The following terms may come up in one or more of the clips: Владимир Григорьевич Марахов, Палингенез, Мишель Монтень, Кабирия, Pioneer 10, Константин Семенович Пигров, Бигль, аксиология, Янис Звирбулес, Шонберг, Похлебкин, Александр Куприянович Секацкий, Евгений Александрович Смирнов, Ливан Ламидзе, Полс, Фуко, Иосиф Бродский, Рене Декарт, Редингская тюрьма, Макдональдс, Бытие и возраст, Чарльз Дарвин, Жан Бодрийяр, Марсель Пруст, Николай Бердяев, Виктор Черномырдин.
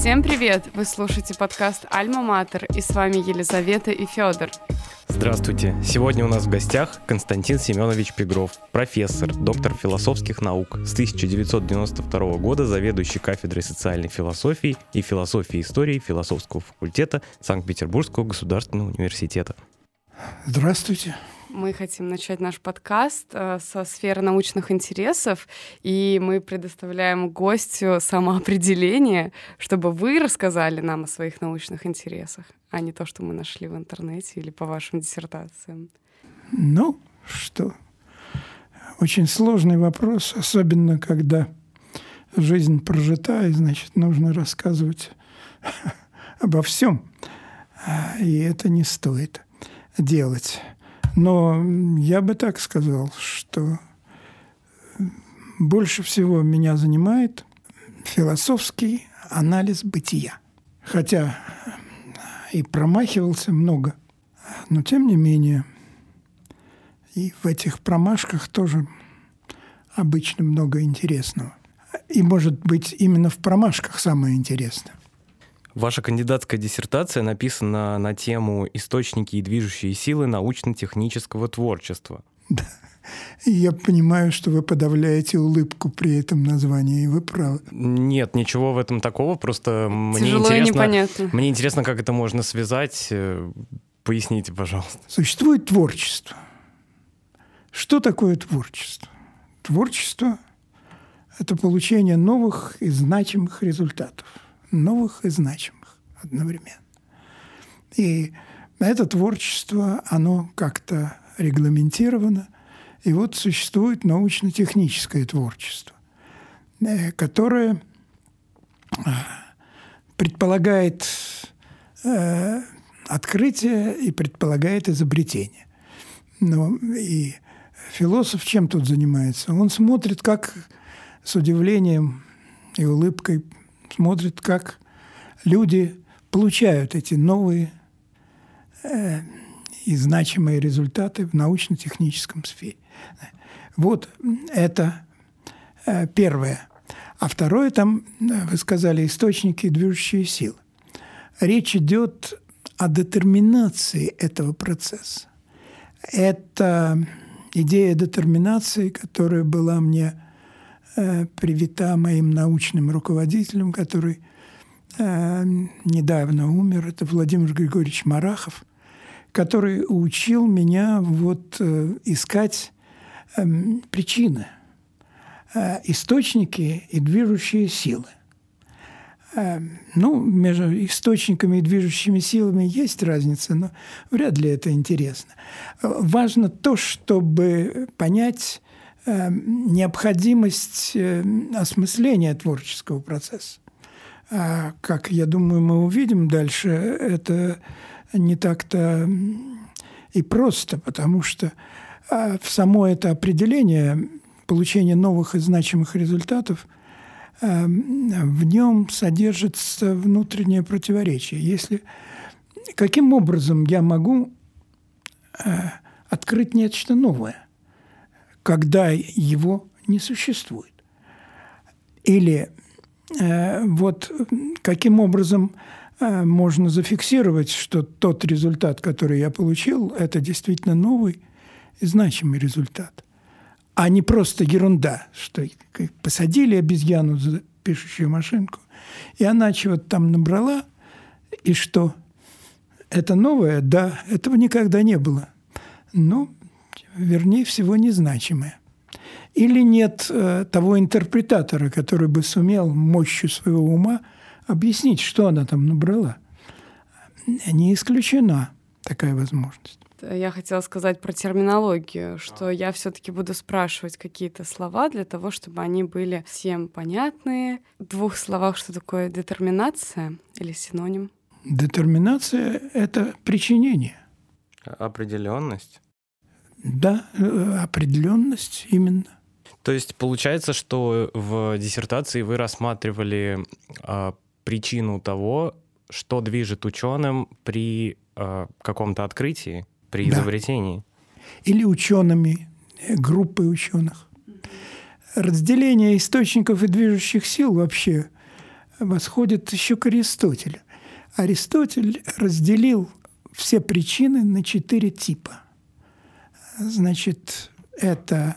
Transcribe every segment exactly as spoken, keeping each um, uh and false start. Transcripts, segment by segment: Всем привет! Вы слушаете подкаст «Альма-Матер», и с вами Елизавета и Федор. Здравствуйте! Сегодня у нас в гостях Константин Семенович Пигров, профессор, доктор философских наук, с тысяча девятьсот девяносто второго года заведующий кафедрой социальной философии и философии истории Философского факультета Санкт-Петербургского государственного университета. Здравствуйте! Мы хотим начать наш подкаст со сферы научных интересов, и мы предоставляем гостю самоопределение, чтобы вы рассказали нам о своих научных интересах, а не то, что мы нашли в интернете или по вашим диссертациям. Ну, что? Очень сложный вопрос, особенно когда жизнь прожита, и, значит, нужно рассказывать обо всем, и это не стоит делать. Но я бы так сказал, что больше всего меня занимает философский анализ бытия. Хотя и промахивался много, но тем не менее и в этих промашках тоже обычно много интересного. И, может быть, именно в промашках самое интересное. Ваша кандидатская диссертация написана на тему «Источники и движущие силы научно-технического творчества». Да, я понимаю, что вы подавляете улыбку при этом названии, и вы правы. Нет, ничего в этом такого, просто мне интересно, мне интересно, как это можно связать. Поясните, пожалуйста. Существует творчество. Что такое творчество? Творчество – это получение новых и значимых результатов. Новых и значимых одновременно. И это творчество, оно как-то регламентировано. И вот существует научно-техническое творчество, которое предполагает э, открытие и предполагает изобретение. Но и философ чем тут занимается? Он смотрит, как с удивлением и улыбкой смотрит, как люди получают эти новые э, и значимые результаты в научно-техническом сфере. Вот это э, первое. А второе, там, вы сказали, источники и движущие силы. Речь идет о детерминации этого процесса. Это идея детерминации, которая была мне привита моим научным руководителем, который э, недавно умер. Это Владимир Григорьевич Марахов, который учил меня вот, э, искать э, причины, э, источники и движущие силы. Э, ну, между источниками и движущими силами есть разница, но вряд ли это интересно. Важно то, чтобы понять необходимость осмысления творческого процесса. А, как, я думаю, мы увидим дальше, это не так-то и просто, потому что в само это определение, получение новых и значимых результатов, в нем содержится внутреннее противоречие. Если, каким образом я могу открыть нечто новое, когда его не существует? Или э, вот каким образом э, можно зафиксировать, что тот результат, который я получил, это действительно новый и значимый результат, а не просто ерунда, что посадили обезьяну за пишущую машинку, и она чего-то там набрала, и что это новое? Да, этого никогда не было. Но вернее всего, незначимое. Или нет э, того интерпретатора, который бы сумел мощью своего ума объяснить, что она там набрала. Не исключена такая возможность. Я хотела сказать про терминологию, что а. я все-таки буду спрашивать какие-то слова для того, чтобы они были всем понятны. В двух словах, что такое детерминация или синоним? Детерминация — это причинение. Определенность. Да, определенность именно. То есть получается, что в диссертации вы рассматривали э, причину того, что движет ученым при э, каком-то открытии, при изобретении. Да. Или учеными, группой ученых. Разделение источников и движущих сил вообще восходит еще к Аристотелю. Аристотель разделил все причины на четыре типа. Значит, это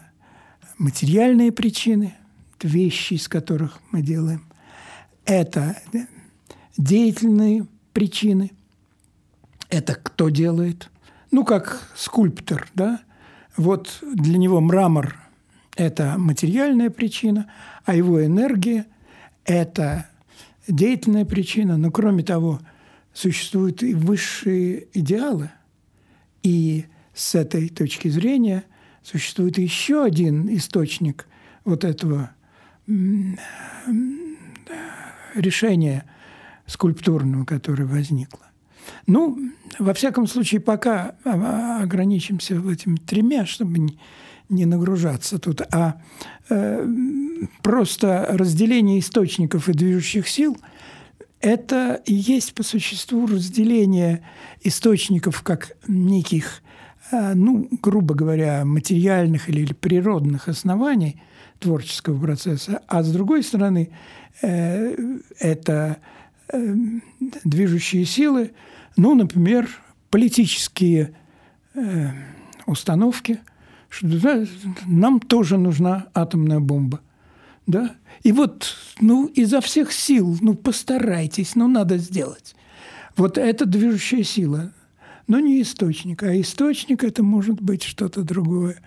материальные причины, вещи, из которых мы делаем. Это деятельные причины. Это кто делает. Ну, как скульптор, да? Вот для него мрамор – это материальная причина, а его энергия – это деятельная причина. Но, кроме того, существуют и высшие идеалы. И с этой точки зрения существует еще один источник вот этого решения скульптурного, которое возникло. Ну, во всяком случае, пока ограничимся этими тремя, чтобы не нагружаться тут, а э, просто разделение источников и движущих сил – это и есть по существу разделение источников как неких, э, ну, грубо говоря, материальных или, или природных оснований творческого процесса, а с другой стороны, э, это э, движущие силы, ну, например, политические э, установки, что да, нам тоже нужна атомная бомба. Да? И вот ну, изо всех сил, ну, постарайтесь, ну, надо сделать. Вот это движущая сила, но не источник. А источник – это может быть что-то другое.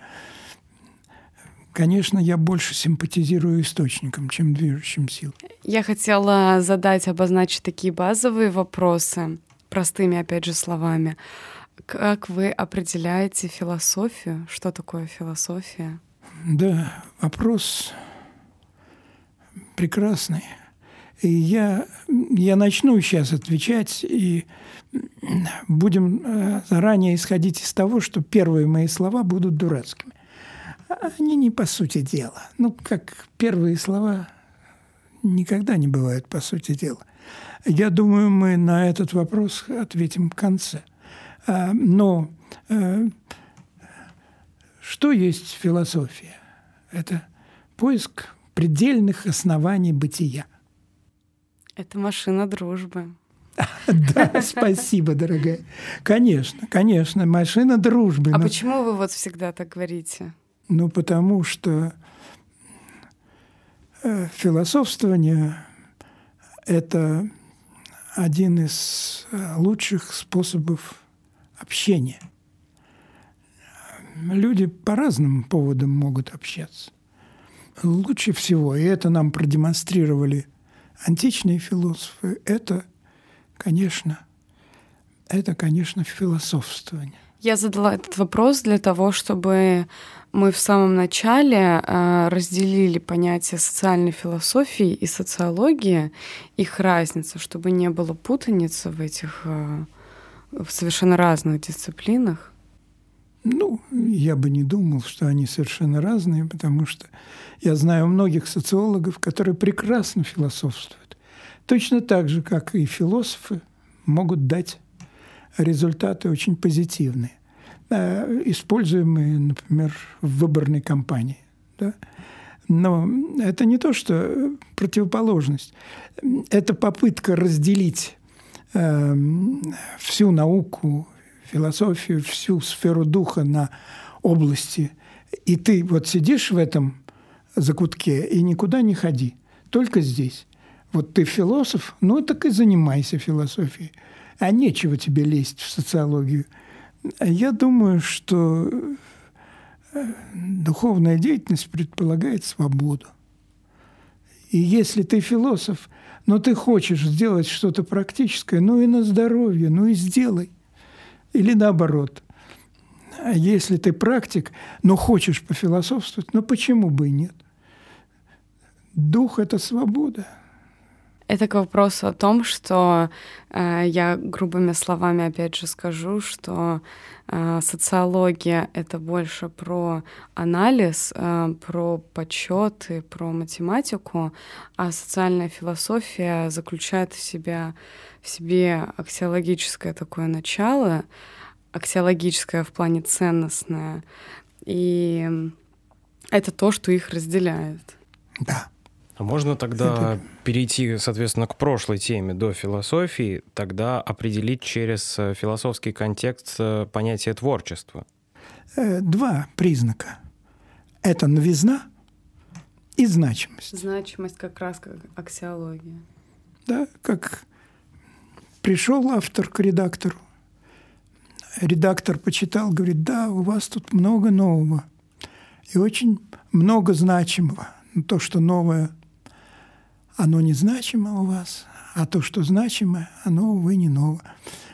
Конечно, я больше симпатизирую источникам, чем движущим силам. Я хотела задать, обозначить такие базовые вопросы. Простыми, опять же, словами. Как вы определяете философию? Что такое философия? Да, вопрос прекрасный. И я, я начну сейчас отвечать, и будем заранее исходить из того, что первые мои слова будут дурацкими. Они не по сути дела. Ну, как первые слова никогда не бывают по сути дела. Я думаю, мы на этот вопрос ответим в конце. Но что есть философия? Это поиск предельных оснований бытия. Это машина дружбы. Да, спасибо, дорогая. Конечно, конечно, машина дружбы. А почему вы вот всегда так говорите? Ну, потому что философствование – это один из лучших способов общения. Люди по разным поводам могут общаться. Лучше всего, и это нам продемонстрировали античные философы, это, конечно, это, конечно, философствование. Я задала этот вопрос для того, чтобы мы в самом начале разделили понятия социальной философии и социологии, их разницу, чтобы не было путаницы в этих в совершенно разных дисциплинах. Ну, я бы не думал, что они совершенно разные, потому что я знаю многих социологов, которые прекрасно философствуют. Точно так же, как и философы могут дать результаты очень позитивные, используемые, например, в выборной кампании. Да? Но это не то, что противоположность. Это попытка разделить э, всю науку, философию, всю сферу духа на области. И ты вот сидишь в этом закутке и никуда не ходи, только здесь. Вот ты философ, ну так и занимайся философией. А нечего тебе лезть в социологию. Я думаю, что духовная деятельность предполагает свободу. И если ты философ, но ты хочешь сделать что-то практическое, ну и на здоровье, ну и сделай. Или наоборот. Если ты практик, но хочешь пофилософствовать, ну почему бы и нет? Дух – это свобода. Это к вопросу о том, что э, я грубыми словами опять же скажу, что э, социология — это больше про анализ, э, про подсчёты, про математику, а социальная философия заключает в, себя, в себе аксиологическое такое начало, аксиологическое в плане ценностное, и это то, что их разделяет. Да. Можно тогда это... перейти, соответственно, к прошлой теме до философии, тогда определить через философский контекст понятие творчества. Два признака. Это новизна и значимость. Значимость как раз как аксиология. Да, как пришел автор к редактору. Редактор почитал, говорит, да, у вас тут много нового и очень много значимого. То, что новое, оно незначимо у вас, а то, что значимо, оно, увы, не ново.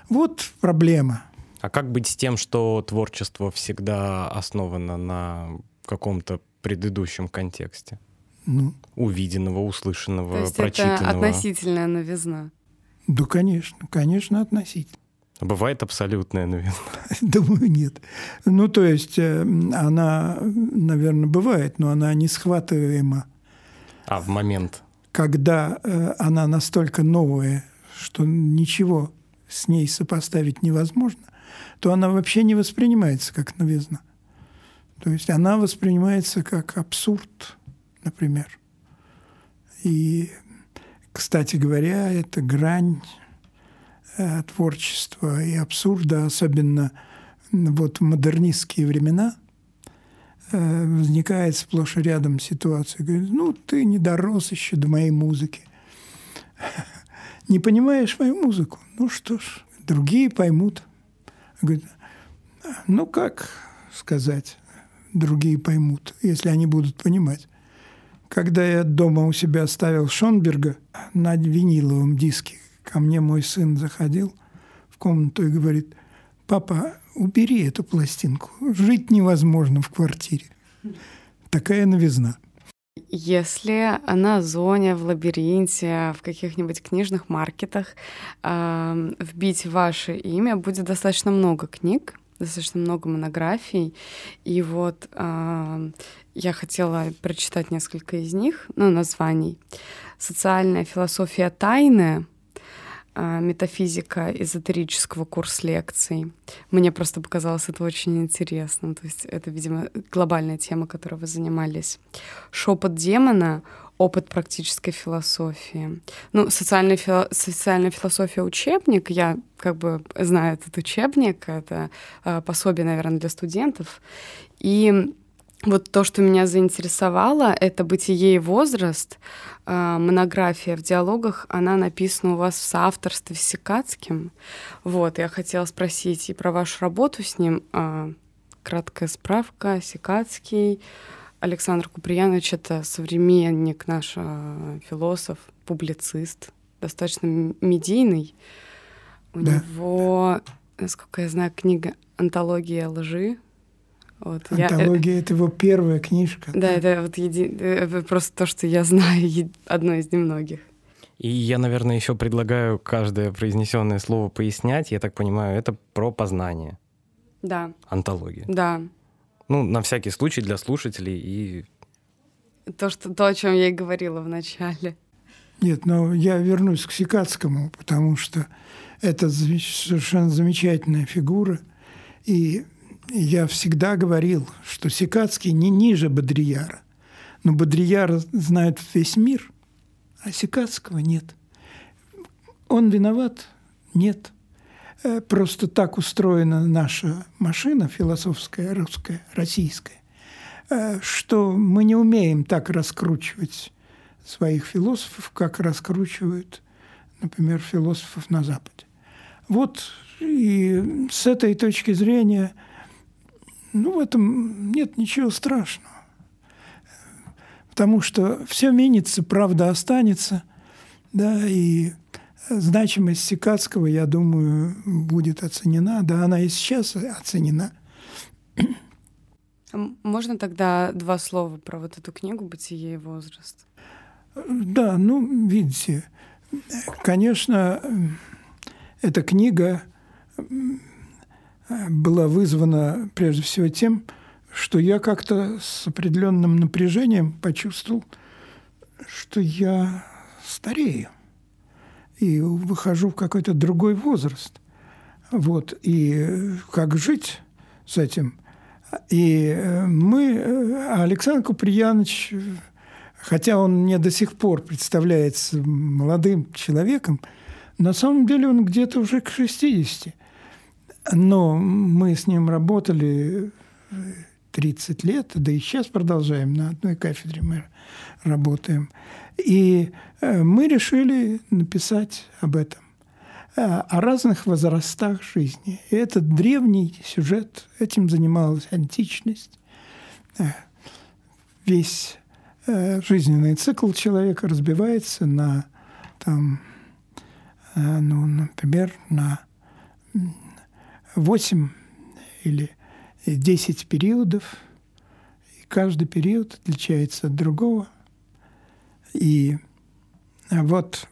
Вот проблема. А как быть с тем, что творчество всегда основано на каком-то предыдущем контексте? Ну, увиденного, услышанного, то есть прочитанного? Это относительная новизна? Да, конечно, конечно, относительно. А бывает абсолютная новизна? Думаю, нет. Ну, то есть она, наверное, бывает, но она не схватываема. А в момент? Когда она настолько новая, что ничего с ней сопоставить невозможно, то она вообще не воспринимается как новизна. То есть она воспринимается как абсурд, например. И, кстати говоря, это грань э, творчества и абсурда, особенно вот, в модернистские времена, э, возникает сплошь и рядом ситуация. Говорит, ну, ты не дорос еще до моей музыки. Не понимаешь мою музыку? Ну что ж, другие поймут. Говорит, ну как сказать, другие поймут, если они будут понимать. Когда я дома у себя ставил Шонберга на виниловом диске, ко мне мой сын заходил в комнату и говорит, папа, убери эту пластинку, жить невозможно в квартире. Такая новизна. Если на зоне, в лабиринте, в каких-нибудь книжных маркетах э, вбить ваше имя, будет достаточно много книг, достаточно много монографий. И вот э, я хотела прочитать несколько из них, ну, названий. «Социальная философия тайны», э, «Метафизика эзотерического курс лекций». Мне просто показалось это очень интересно. То есть это, видимо, глобальная тема, которой вы занимались. «Шепот демона», опыт практической философии. Ну, социальная, фило... социальная философия учебник. Я как бы знаю этот учебник. Это э, пособие, наверное, для студентов. И вот то, что меня заинтересовало, это «Бытие и возраст». Э, монография в диалогах, она написана у вас в соавторстве с Секацким. Вот, я хотела спросить и про вашу работу с ним. Э, краткая справка. Секацкий Александр Куприянович — это современник наш, философ, публицист, достаточно медийный. У да. него, насколько я знаю, книга «Антология лжи». Вот, «Антология» я... — это его первая книжка. Да, да. это вот еди... просто то, что я знаю, одно из немногих. И я, наверное, еще предлагаю каждое произнесенное слово пояснять. Я так понимаю, это про познание. Да. Антология. Да. Ну, на всякий случай для слушателей и... То, что, то, о чем я и говорила в начале. Нет, но я вернусь к Секацкому, потому что это совершенно замечательная фигура. И я всегда говорил, что Секацкий не ниже Бодрийяра. Но Бодрийяра знает весь мир, а Секацкого нет. Он виноват? Нет. Просто так устроена наша машина философская, русская, российская, что мы не умеем так раскручивать своих философов, как раскручивают, например, философов на Западе. Вот и с этой точки зрения, ну, в этом нет ничего страшного. Потому что все минится, правда останется, да, и... Значимость Секацкого, я думаю, будет оценена. Да, она и сейчас оценена. Можно тогда два слова про вот эту книгу «Бытие и возраст»? Да, ну, видите, конечно, эта книга была вызвана прежде всего тем, что я как-то с определенным напряжением почувствовал, что я старею. И выхожу в какой-то другой возраст. Вот. И как жить с этим? И мы... Александр Куприянович хотя он мне до сих пор представляется молодым человеком, на самом деле он где-то уже к шестидесяти. Но мы с ним работали тридцать лет, да и сейчас продолжаем, на одной кафедре мы работаем. И мы решили написать об этом, о разных возрастах жизни. И этот древний сюжет, этим занималась античность. Весь жизненный цикл человека разбивается на, там, ну, например, на восемь или десять периодов, и каждый период отличается от другого. И вот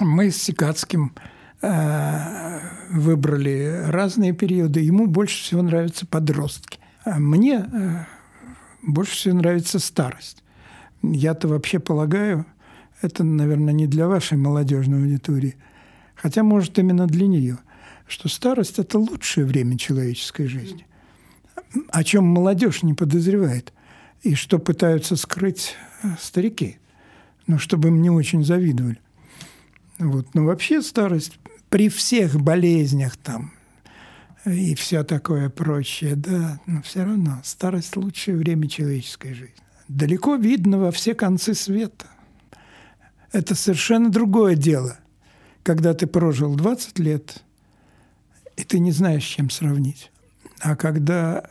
мы с Секацким э, выбрали разные периоды. Ему больше всего нравятся подростки. А мне э, больше всего нравится старость. Я-то вообще полагаю, это, наверное, не для вашей молодежной аудитории, хотя, может, именно для нее, что старость – это лучшее время человеческой жизни, о чем молодежь не подозревает, и что пытаются скрыть старики, ну, чтобы им не очень завидовали. Вот. Но вообще старость при всех болезнях там, и все такое прочее, да, но все равно старость – лучшее время человеческой жизни. Далеко видно во все концы света. Это совершенно другое дело, когда ты прожил двадцать лет, и ты не знаешь, с чем сравнить. А когда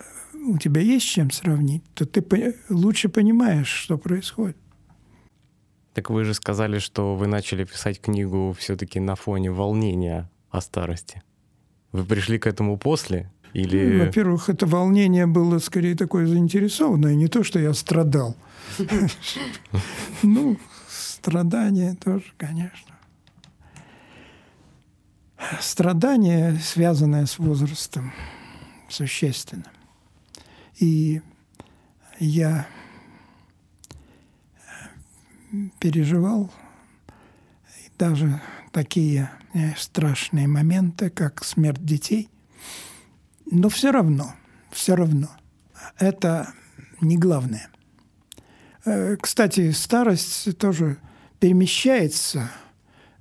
у тебя есть с чем сравнить, то ты лучше понимаешь, что происходит. Так вы же сказали, что вы начали писать книгу все-таки на фоне волнения о старости. Вы пришли к этому после? Или... Ну, во-первых, это волнение было скорее такое заинтересованное, не то, что я страдал. Ну, страдание тоже, конечно. Страдание, связанное с возрастом, существенно. И я переживал даже такие страшные моменты, как смерть детей. Но все равно, все равно. Это не главное. Кстати, старость тоже перемещается.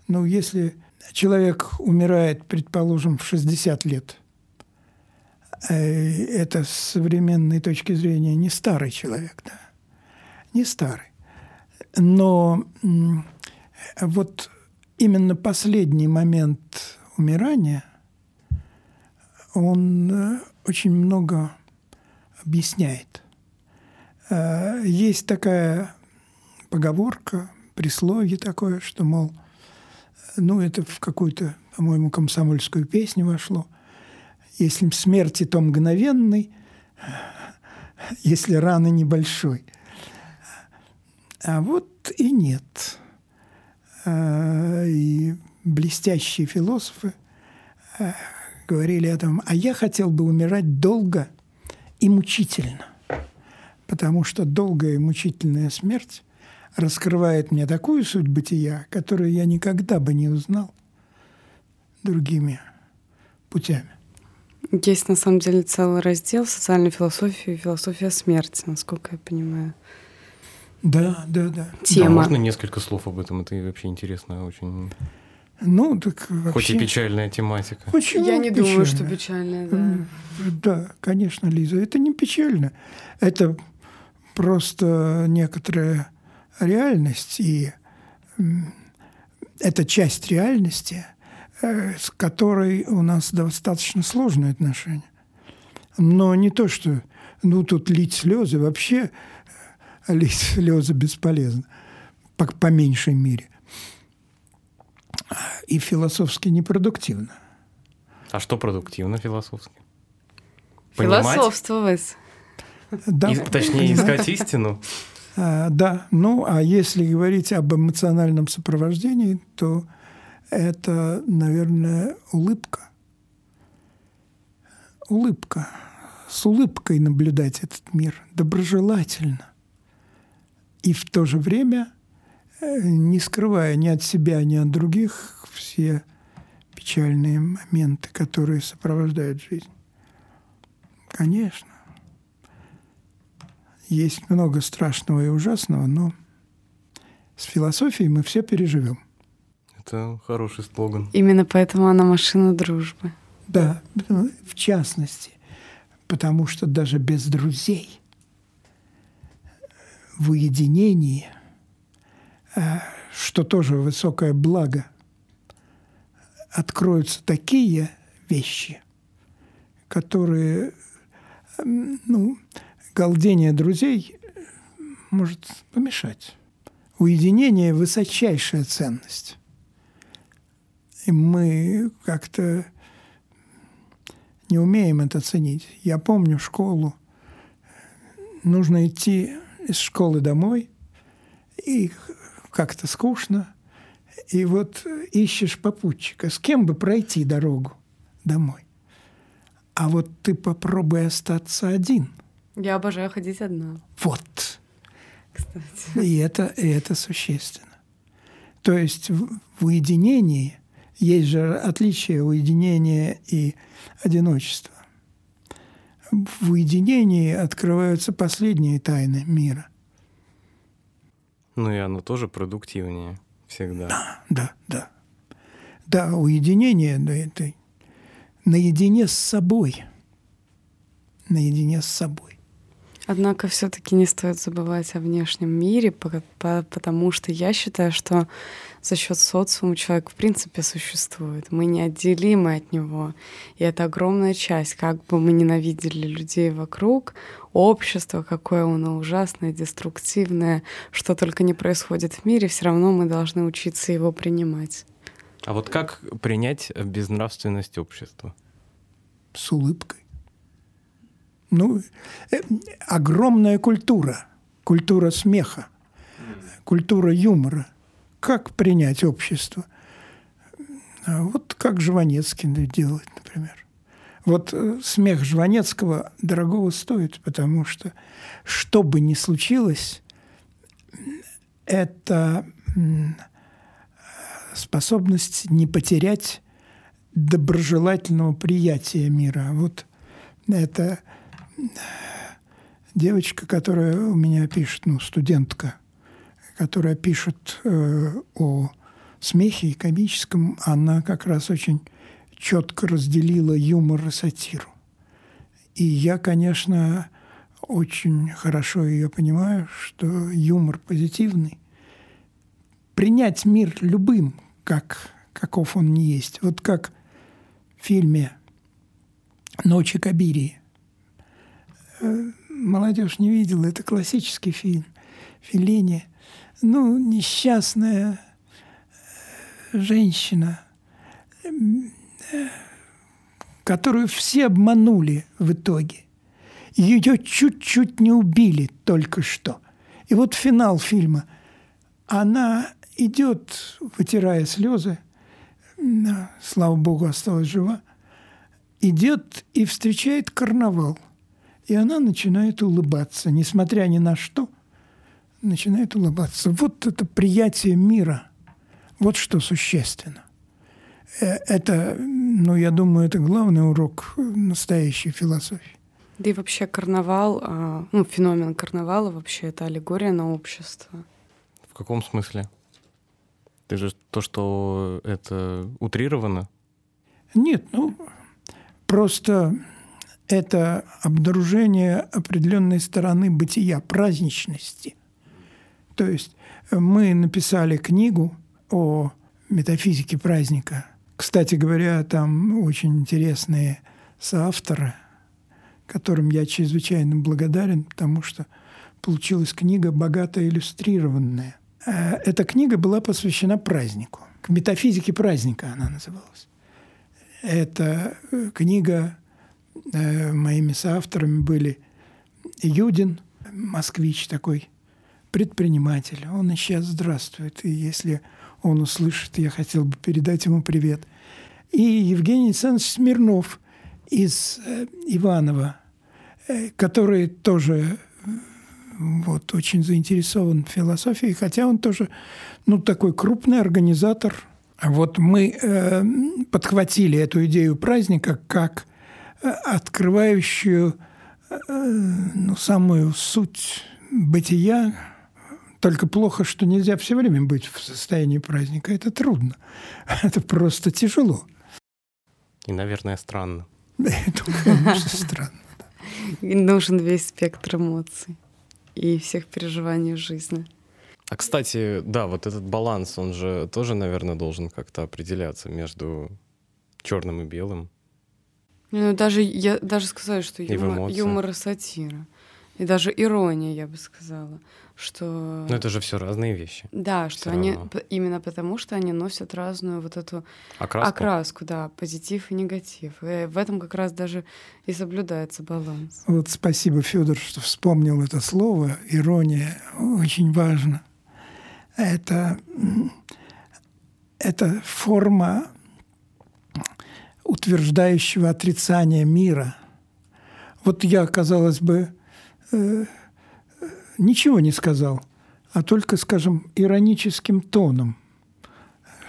Ну, если... Человек умирает, предположим, в шестьдесят лет. Это с современной точки зрения не старый человек, да, не старый. Но вот именно последний момент умирания, он очень много объясняет. Есть такая поговорка, присловие такое, что, мол, ну, это в какую-то, по-моему, комсомольскую песню вошло. «Если смерти, то мгновенной, если раны небольшой». А вот и нет. И блестящие философы говорили о том, а я хотел бы умирать долго и мучительно, потому что долгая и мучительная смерть раскрывает мне такую суть бытия, которую я никогда бы не узнал другими путями. Есть, на самом деле, целый раздел социальной философии и философия смерти, насколько я понимаю. Да, да, да. Тема. Да, можно несколько слов об этом? Это вообще интересно очень. Ну, так вообще... Хоть и печальная тематика. Почему я не печально? Думаю, что печальная, да. Да, конечно, Лиза, это не печально. Это просто некоторая реальность, и это часть реальности, с которой у нас достаточно сложные отношения. Но не то, что ну, тут лить слезы, вообще лить слезы бесполезно, по, по меньшей мере. И философски непродуктивно. А что продуктивно философски? Понимать? Философствовать. Да, и, точнее, искать истину. Да, ну а если говорить об эмоциональном сопровождении, то это, наверное, улыбка. Улыбка. С улыбкой наблюдать этот мир доброжелательно. И в то же время, не скрывая ни от себя, ни от других, все печальные моменты, которые сопровождают жизнь. Конечно. Есть много страшного и ужасного, но с философией мы все переживем. Это хороший слоган. Именно поэтому она машина дружбы. Да, в частности, потому что даже без друзей в уединении, что тоже высокое благо, откроются такие вещи, которые, ну, галдение друзей может помешать. Уединение – высочайшая ценность. И мы как-то не умеем это ценить. Я помню школу. Нужно идти из школы домой, и как-то скучно. И вот ищешь попутчика. С кем бы пройти дорогу домой? А вот ты попробуй остаться один. Я обожаю ходить одна. Вот. Кстати. И это, и это существенно. То есть в, в уединении есть же отличие уединения и одиночества. В уединении открываются последние тайны мира. Ну и оно тоже продуктивнее всегда. Да, да, да. Да, уединение, да, это наедине с собой. Наедине с собой. Однако все-таки не стоит забывать о внешнем мире, потому что я считаю, что за счет социума человек в принципе существует. Мы неотделимы от него. И это огромная часть. Как бы мы ненавидели людей вокруг, общество, какое оно ужасное, деструктивное, что только не происходит в мире, все равно мы должны учиться его принимать. А вот как принять безнравственность общества? С улыбкой. Ну, э, огромная культура, культура смеха, культура юмора. Как принять общество? Вот как Жванецкий делает, например. Вот э, смех Жванецкого дорогого стоит, потому что что бы ни случилось, это э, способность не потерять доброжелательного приятия мира. Вот это... Девочка, которая у меня пишет, ну, студентка, которая пишет э, о смехе и комическом, она как раз очень четко разделила юмор и сатиру. И я, конечно, очень хорошо ее понимаю, что юмор позитивный. Принять мир любым, как, каков он ни есть. Вот как в фильме «Ночи Кабирии». Молодежь не видела. Это классический фильм. Феллини. Ну, несчастная женщина, которую все обманули в итоге. Ее чуть-чуть не убили только что. И вот финал фильма. Она идет, вытирая слезы. Слава богу, осталась жива. Идет и встречает карнавал. И она начинает улыбаться, несмотря ни на что, начинает улыбаться. Вот это приятие мира, вот что существенно. Это, ну, я думаю, это главный урок настоящей философии. Да и вообще карнавал, ну, феномен карнавала вообще это аллегория на общество. В каком смысле? Ты же то, что это утрировано? Нет, ну, просто... Это обнаружение определенной стороны бытия, праздничности. То есть мы написали книгу о метафизике праздника. Кстати говоря, там очень интересные соавторы, которым я чрезвычайно благодарен, потому что получилась книга богато иллюстрированная. Эта книга была посвящена празднику. К метафизике праздника она называлась. Это книга... Моими соавторами были Юдин, москвич такой, предприниматель. Он и сейчас здравствует. И если он услышит, я хотел бы передать ему привет. И Евгений Александрович Смирнов из Иванова, который тоже вот, очень заинтересован философией, хотя он тоже ну, такой крупный организатор. Вот мы э, подхватили эту идею праздника как открывающую ну, самую суть бытия. Только плохо, что нельзя все время быть в состоянии праздника. Это трудно. Это просто тяжело. И, наверное, странно. Это, конечно, странно. И нужен весь спектр эмоций и всех переживаний жизни. А, кстати, да, вот этот баланс, он же тоже, наверное, должен как-то определяться между черным и белым. Ну, даже я даже сказала, что юмор, юмор и сатира. И даже ирония, я бы сказала, что... Но это же все разные вещи. Да, что все они равно. Именно потому, что они носят разную вот эту окраску, окраску да, позитив и негатив. И в этом как раз даже и соблюдается баланс. Вот спасибо, Федор, что вспомнил это слово. Ирония очень важна. Это, это форма утверждающего отрицания мира. Вот я, казалось бы, ничего не сказал, а только, скажем, ироническим тоном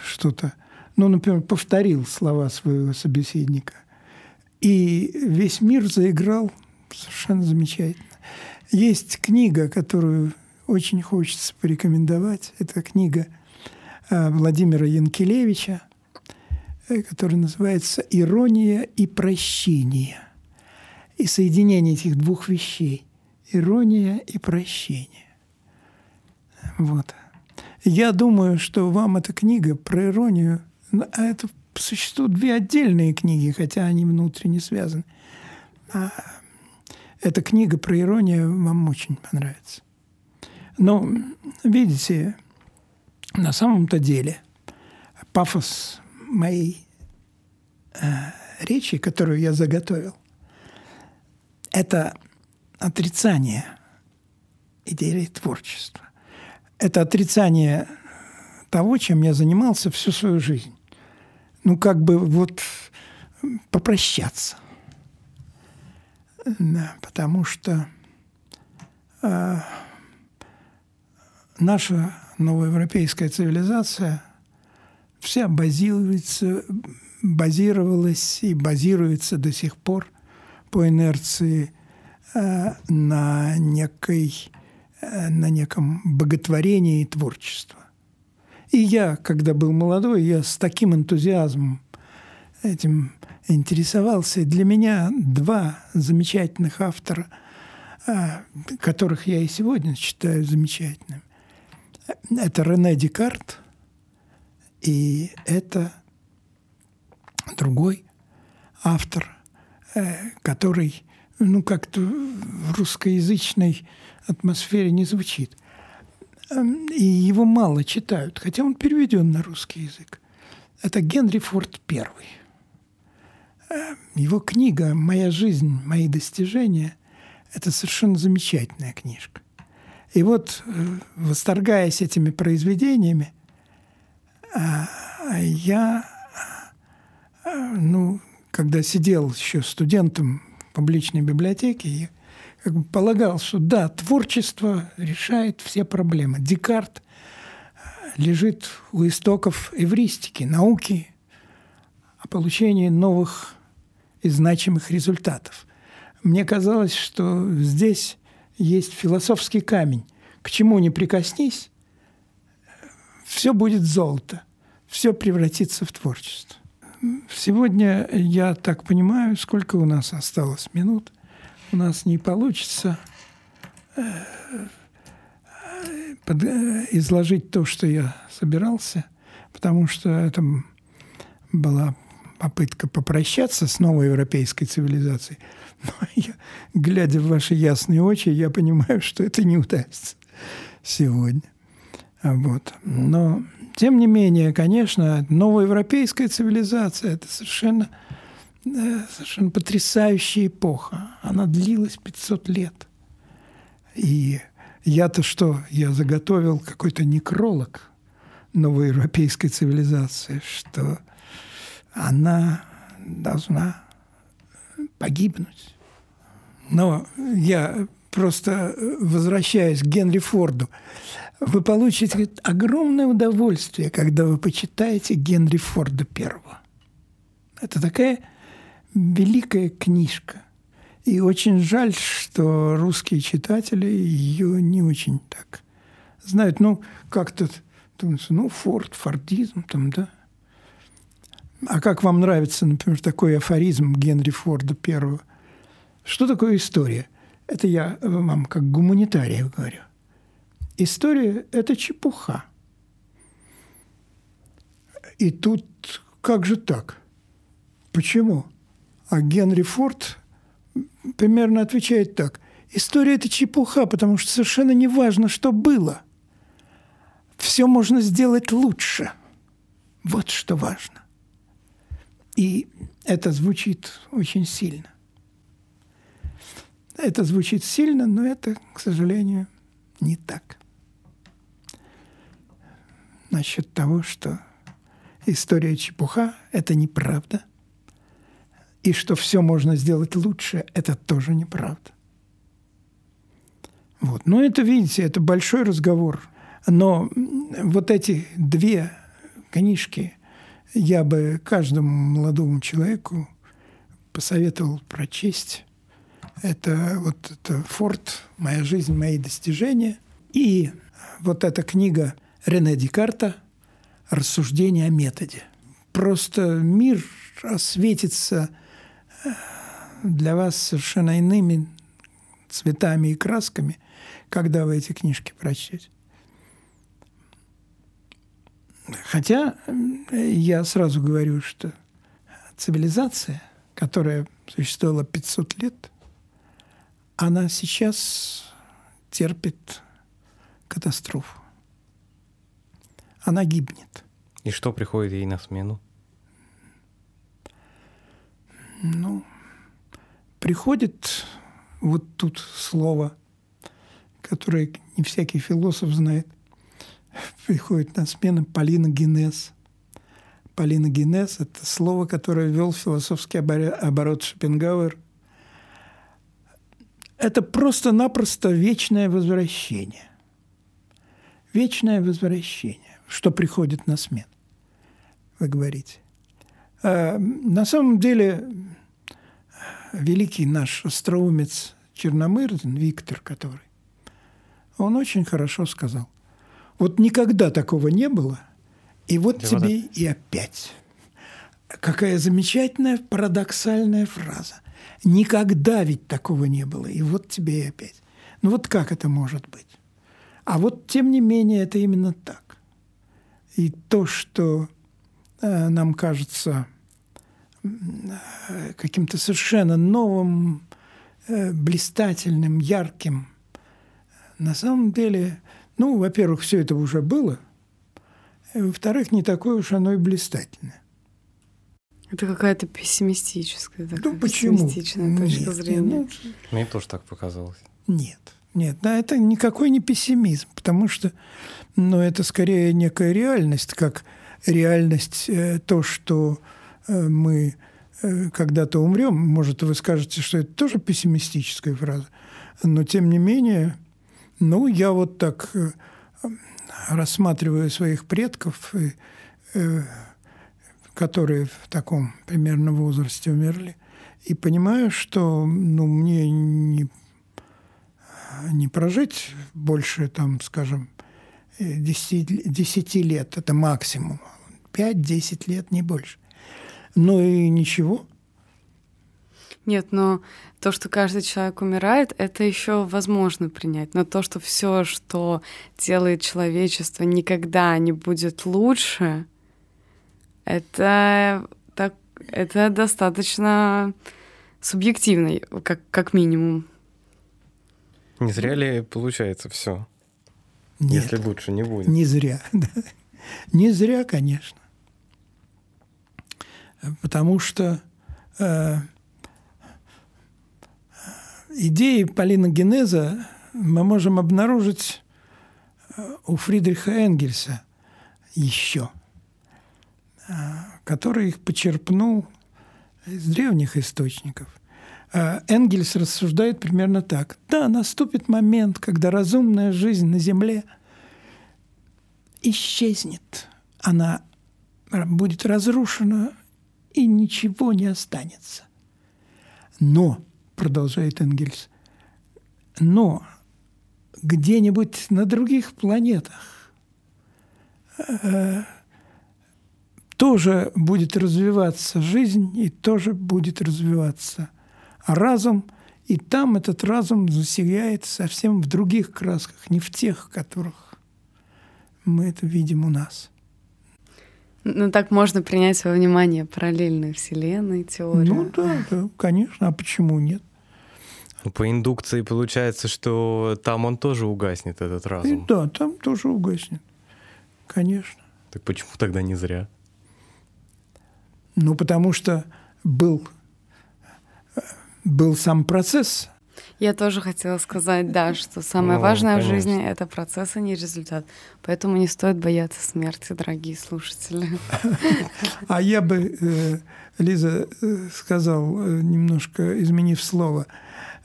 что-то. Ну, например, повторил слова своего собеседника. И весь мир заиграл совершенно замечательно. Есть книга, которую очень хочется порекомендовать. Это книга Владимира Янкелевича, которая называется «Ирония и прощение». И соединение этих двух вещей. Ирония и прощение. Вот. Я думаю, что вам эта книга про иронию... А это существуют две отдельные книги, хотя они внутренне связаны. А эта книга про иронию вам очень понравится. Но, видите, на самом-то деле пафос моей э, речи, которую я заготовил, это... отрицание идеи творчества. Это отрицание того, чем я занимался всю свою жизнь. Ну, как бы вот попрощаться. Да, потому что э, наша новоевропейская цивилизация вся базируется, базировалась и базируется до сих пор по инерции на, некой, на неком боготворении творчества. И я, когда был молодой, я с таким энтузиазмом этим интересовался. И для меня два замечательных автора, которых я и сегодня считаю замечательными, это Рене Декарт и это другой автор, который... ну, как-то в русскоязычной атмосфере не звучит. И его мало читают, хотя он переведен на русский язык. Это Генри Форд первый. Его книга «Моя жизнь, мои достижения» — это совершенно замечательная книжка. И вот, восторгаясь этими произведениями, я, ну, когда сидел еще студентом публичной библиотеки, я как бы полагал, что да, творчество решает все проблемы. Декарт лежит у истоков эвристики, науки о получении новых и значимых результатов. Мне казалось, что здесь есть философский камень. К чему ни прикоснись, все будет золото, все превратится в творчество. Сегодня, я так понимаю, сколько у нас осталось минут, у нас не получится изложить то, что я собирался, потому что это была попытка попрощаться с новой европейской цивилизацией. Но я, глядя в ваши ясные очи, я понимаю, что это не удастся сегодня. Вот. Но... тем не менее, конечно, новоевропейская цивилизация – это совершенно, совершенно потрясающая эпоха. Она длилась пятьсот лет. И я-то что? Я заготовил какой-то некролог новоевропейской цивилизации, что она должна погибнуть. Но я просто возвращаюсь к Генри Форду. Вы получите огромное удовольствие, когда вы почитаете Генри Форда первого. Это такая великая книжка. И очень жаль, что русские читатели ее не очень так знают. Ну, как-то, ну, Форд, фордизм, там, да. А как вам нравится, например, такой афоризм Генри Форда первого? Что такое история? Это я вам как гуманитарий говорю. История – это чепуха. И тут как же так? Почему? А Генри Форд примерно отвечает так. История – это чепуха, потому что совершенно не важно, что было. Все можно сделать лучше. Вот что важно. И это звучит очень сильно. Это звучит сильно, но это, к сожалению, не так. Насчет того, что история чепуха – это неправда. И что все можно сделать лучше – это тоже неправда. Вот. Но это, видите, это большой разговор. Но вот эти две книжки я бы каждому молодому человеку посоветовал прочесть. Это вот это «Форд. Моя жизнь, мои достижения». И вот эта книга Рене Декарта «Рассуждение о методе». Просто мир осветится для вас совершенно иными цветами и красками, когда вы эти книжки прочтете. Хотя я сразу говорю, что цивилизация, которая существовала пятьсот лет, она сейчас терпит катастрофу. Она гибнет. И что приходит ей на смену? Ну, приходит вот тут слово, которое не всякий философ знает. Приходит на смену палингенез. Палингенез – это слово, которое ввел в философский оборот Шопенгауэр. Это просто-напросто вечное возвращение. Вечное возвращение, что приходит на смену, вы говорите. На самом деле, великий наш остроумец Черномырдин, Виктор, который, он очень хорошо сказал. Вот никогда такого не было, и вот да, тебе да. и опять. Какая замечательная парадоксальная фраза. Никогда ведь такого не было, и вот тебе и опять. Ну вот как это может быть? А вот, тем не менее, это именно так. И то, что нам кажется каким-то совершенно новым, блистательным, ярким. На самом деле, ну, во-первых, все это уже было, и, во-вторых, не такое уж оно и блистательное. Это какая-то пессимистическая, такая, ну, пессимистичная точка зрения. Мне тоже так показалось. Нет, нет, да, это никакой не пессимизм, потому что, ну, это скорее некая реальность, как реальность, то, что мы когда-то умрем. Может, вы скажете, что это тоже пессимистическая фраза, но тем не менее, ну, я вот так рассматриваю своих предков, которые в таком примерно возрасте умерли, и понимаю, что, ну, мне не, не прожить больше, там, скажем, десять лет, это максимум. пять-десять лет, не больше. Ну и ничего. Нет, но то, что каждый человек умирает, это еще возможно принять. Но то, что все, что делает человечество, никогда не будет лучше, это, так, это достаточно субъективно, как, как минимум. Не зря ли получается все? Нет, если лучше не будет. Не зря. Да. Не зря, конечно. Потому что э, идеи палингенеза мы можем обнаружить у Фридриха Энгельса еще, который их почерпнул из древних источников. Энгельс рассуждает примерно так. Да, наступит момент, когда разумная жизнь на Земле исчезнет. Она будет разрушена, и ничего не останется. Но продолжает Энгельс. Но где-нибудь на других планетах э, тоже будет развиваться жизнь и тоже будет развиваться разум, и там этот разум засияет совсем в других красках, не в тех, в которых мы это видим у нас. Ну, так можно принять во внимание параллельную вселенную, теорию. Ну да, да, конечно, а почему нет? По индукции получается, что там он тоже угаснет, этот разум. И да, там тоже угаснет, конечно. Так почему тогда не зря? Ну, потому что был, был сам процесс. Я тоже хотела сказать, да, что самое ну, важное конечно. в жизни — это процесс, а не результат. Поэтому не стоит бояться смерти, дорогие слушатели. А я бы, Лиза, сказал, немножко изменив слово,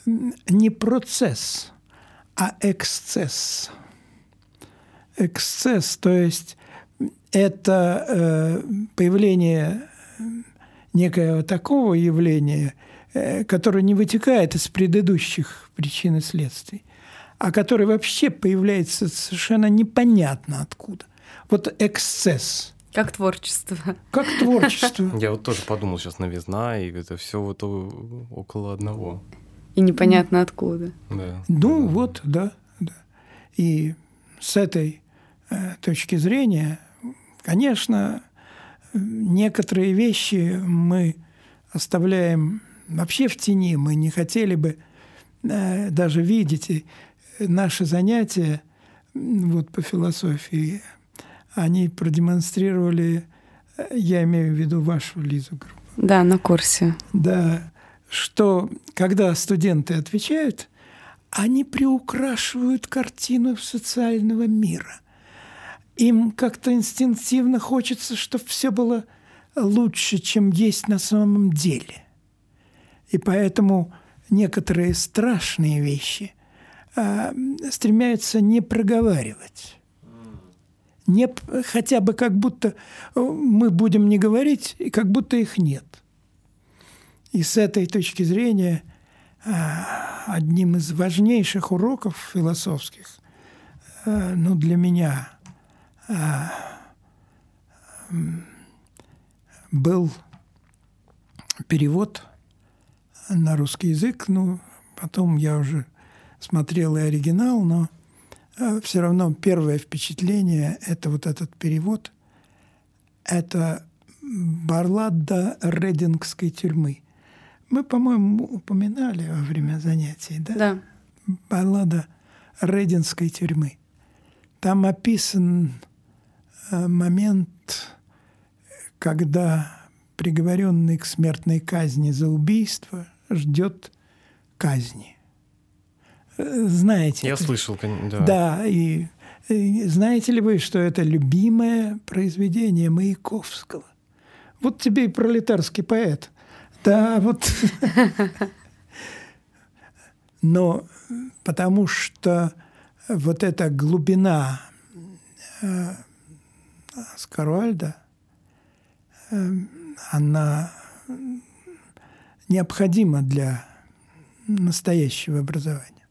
не процесс, а эксцесс. Эксцесс, то есть это появление некого такого явления, который не вытекает из предыдущих причин и следствий, а который вообще появляется совершенно непонятно откуда. Вот эксцесс. Как творчество. Как творчество. Я вот тоже подумал сейчас новизна, и это все вот около одного. И непонятно откуда. Да. Ну вот, да, да. И с этой точки зрения, конечно, некоторые вещи мы оставляем вообще в тени, мы не хотели бы э, даже видеть. И наши занятия вот, по философии, они продемонстрировали, я имею в виду вашу, Лизу, группу. Да, на курсе. Да, что когда студенты отвечают, они приукрашивают картину социального мира. Им как-то инстинктивно хочется, чтобы все было лучше, чем есть на самом деле. И поэтому некоторые страшные вещи э, стремятся не проговаривать. Не, хотя бы как будто мы будем не говорить, и как будто их нет. И с этой точки зрения э, одним из важнейших уроков философских, э, ну, для меня э, был перевод на русский язык, ну, потом я уже смотрел и оригинал, но все равно первое впечатление – это вот этот перевод. Это баллада Редингской тюрьмы. Мы, по-моему, упоминали во время занятий, да? Да. Баллада Редингской тюрьмы. Там описан момент, когда приговоренный к смертной казни за убийство ждет казни. Знаете... Я это? слышал, да. Да, и, и знаете ли вы, что это любимое произведение Маяковского? Вот тебе и пролетарский поэт. Да, вот... Но потому что вот эта глубина Оскара Уайльда, она необходима для настоящего образования.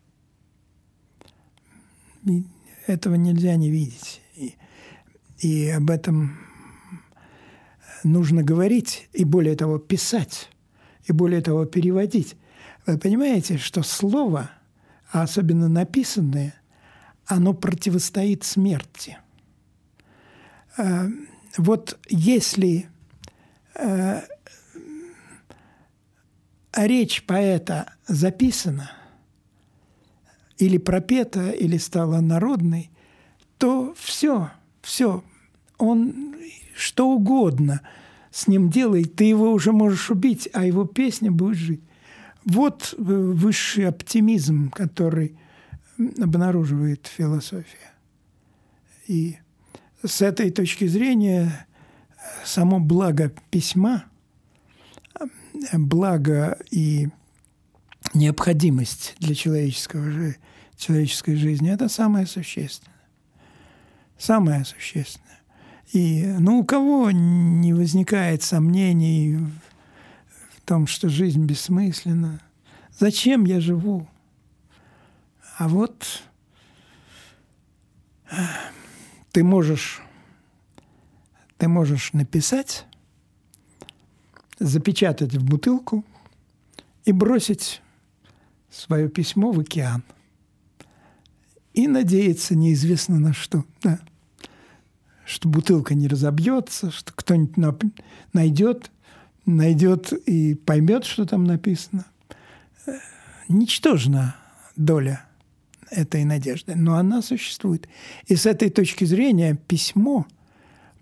И этого нельзя не видеть. И, и об этом нужно говорить, и более того, писать, и более того, переводить. Вы понимаете, что слово, а особенно написанное, оно противостоит смерти. Вот если... речь поэта записана или пропета, или стала народной, то все, все, он что угодно с ним делает, ты его уже можешь убить, а его песня будет жить. Вот высший оптимизм, который обнаруживает философия. И с этой точки зрения само благо письма, благо и необходимость для человеческого, человеческой жизни – это самое существенное. Самое существенное. И ну, у кого не возникает сомнений в том, что жизнь бессмысленна, Зачем я живу? А вот ты можешь, ты можешь написать, запечатать в бутылку и бросить свое письмо в океан. И надеяться неизвестно на что, да, что бутылка не разобьется, что кто-нибудь нап... найдет, найдет и поймет, что там написано. Ничтожна доля этой надежды, но она существует. И с этой точки зрения письмо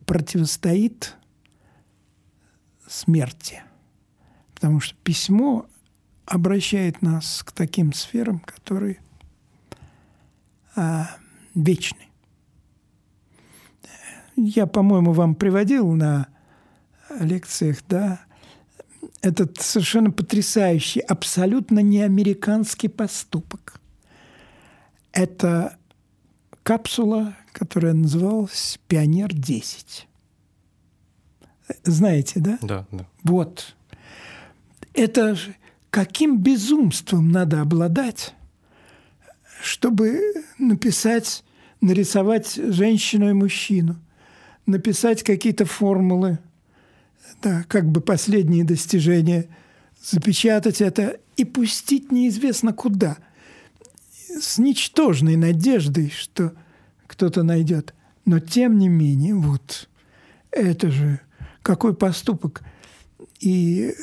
противостоит смерти, потому что письмо обращает нас к таким сферам, которые а, вечны. Я, по-моему, вам приводил на лекциях, да, этот совершенно потрясающий, абсолютно неамериканский поступок. Это капсула, которая называлась «Пионер десять». Знаете, да? Да, да. Вот. Это каким безумством надо обладать, чтобы написать, нарисовать женщину и мужчину, написать какие-то формулы, да, как бы последние достижения, запечатать это и пустить неизвестно куда, с ничтожной надеждой, что кто-то найдет. Но тем не менее, вот это же какой поступок. И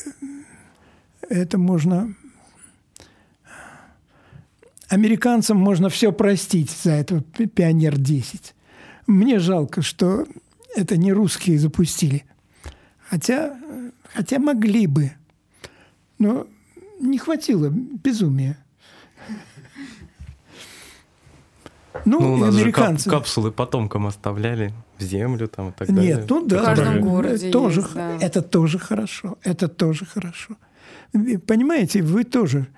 это можно... Американцам можно все простить за это «Пионер десять». Мне жалко, что это не русские запустили. Хотя, хотя могли бы. Но не хватило безумия. Ну, ну у нас американцы... же кап- капсулы потомкам оставляли в землю там, и так далее. Нет, ну да, в каждом городе тоже, есть, да. Это тоже хорошо. Это тоже хорошо. Понимаете, вы тоже.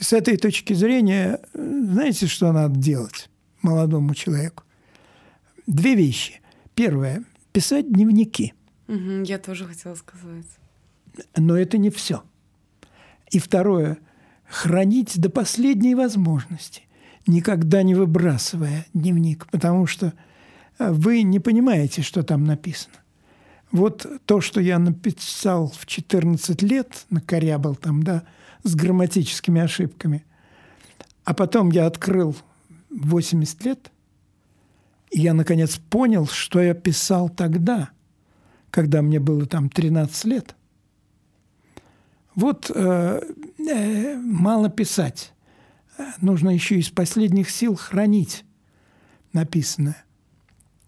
С этой точки зрения, знаете, что надо делать молодому человеку? Две вещи. Первое. Писать дневники. Угу, я тоже хотела сказать. Но это не все. И второе. Хранить до последней возможности, никогда не выбрасывая дневник, потому что вы не понимаете, что там написано. Вот то, что я написал в четырнадцать лет, накорябал там, да, с грамматическими ошибками, а потом я открыл в восемьдесят лет, и я, наконец, понял, что я писал тогда, когда мне было там тринадцать лет. Вот э, э, мало писать. Нужно еще из последних сил хранить написанное.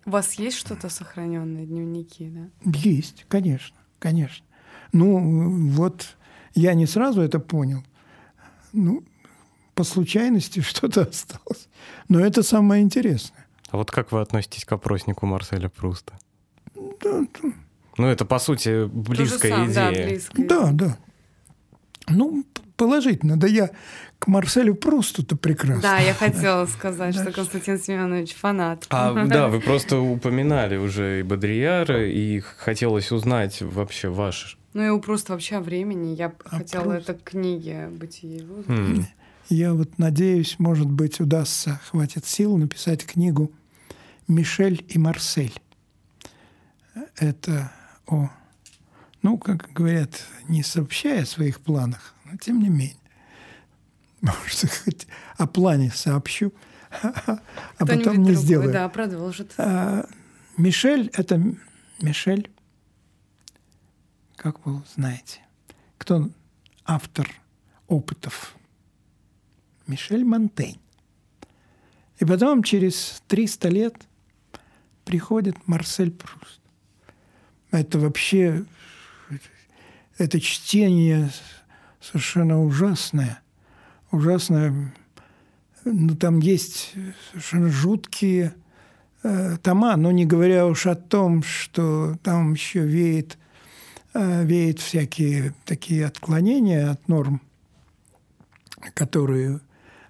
У вас есть что-то сохраненное, дневники, да? Есть, конечно, конечно. Ну, вот я не сразу это понял. Ну, по случайности что-то осталось. Но это самое интересное. А вот как вы относитесь к опроснику Марселя Пруста? Да, да. Ну, это, по сути, близкая сам, идея. Да, близкая. Да, да. Ну, положительно. Да я к Марселю Прусту-то прекрасно. Да, я хотела сказать, что Константин Семенович фанат. А, да, вы просто упоминали уже и Бодрийяра, и хотелось узнать вообще ваш... Ну, и у Пруста вообще о времени. Я а хотела Пруст... это книги «Бытие и воздух». Хм. Я вот надеюсь, может быть, удастся, хватит сил написать книгу «Мишель и Марсель». Это о... Ну, как говорят, не сообщая о своих планах, но тем не менее. Может, хоть о плане сообщу, а кто-нибудь потом не другой, сделаю. Да, продолжит. А, Мишель – это Мишель, как вы знаете, кто автор опытов? Мишель Монтень. И потом через триста лет приходит Марсель Пруст. Это вообще... Это чтение совершенно ужасное. Ужасное. Ну, там есть совершенно жуткие э, тома, но не говоря уж о том, что там еще веет, э, веет всякие такие отклонения от норм, которые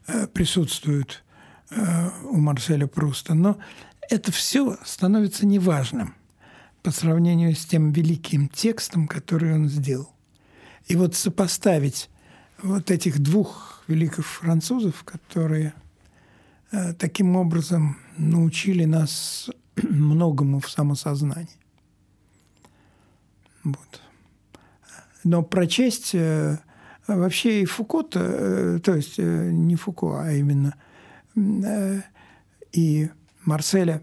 э, присутствуют э, у Марселя Пруста. Но это все становится неважным по сравнению с тем великим текстом, который он сделал. И вот сопоставить вот этих двух великих французов, которые таким образом научили нас многому в самосознании. Вот. Но прочесть вообще и Фуко, то, то есть не Фуко, а именно и Марселя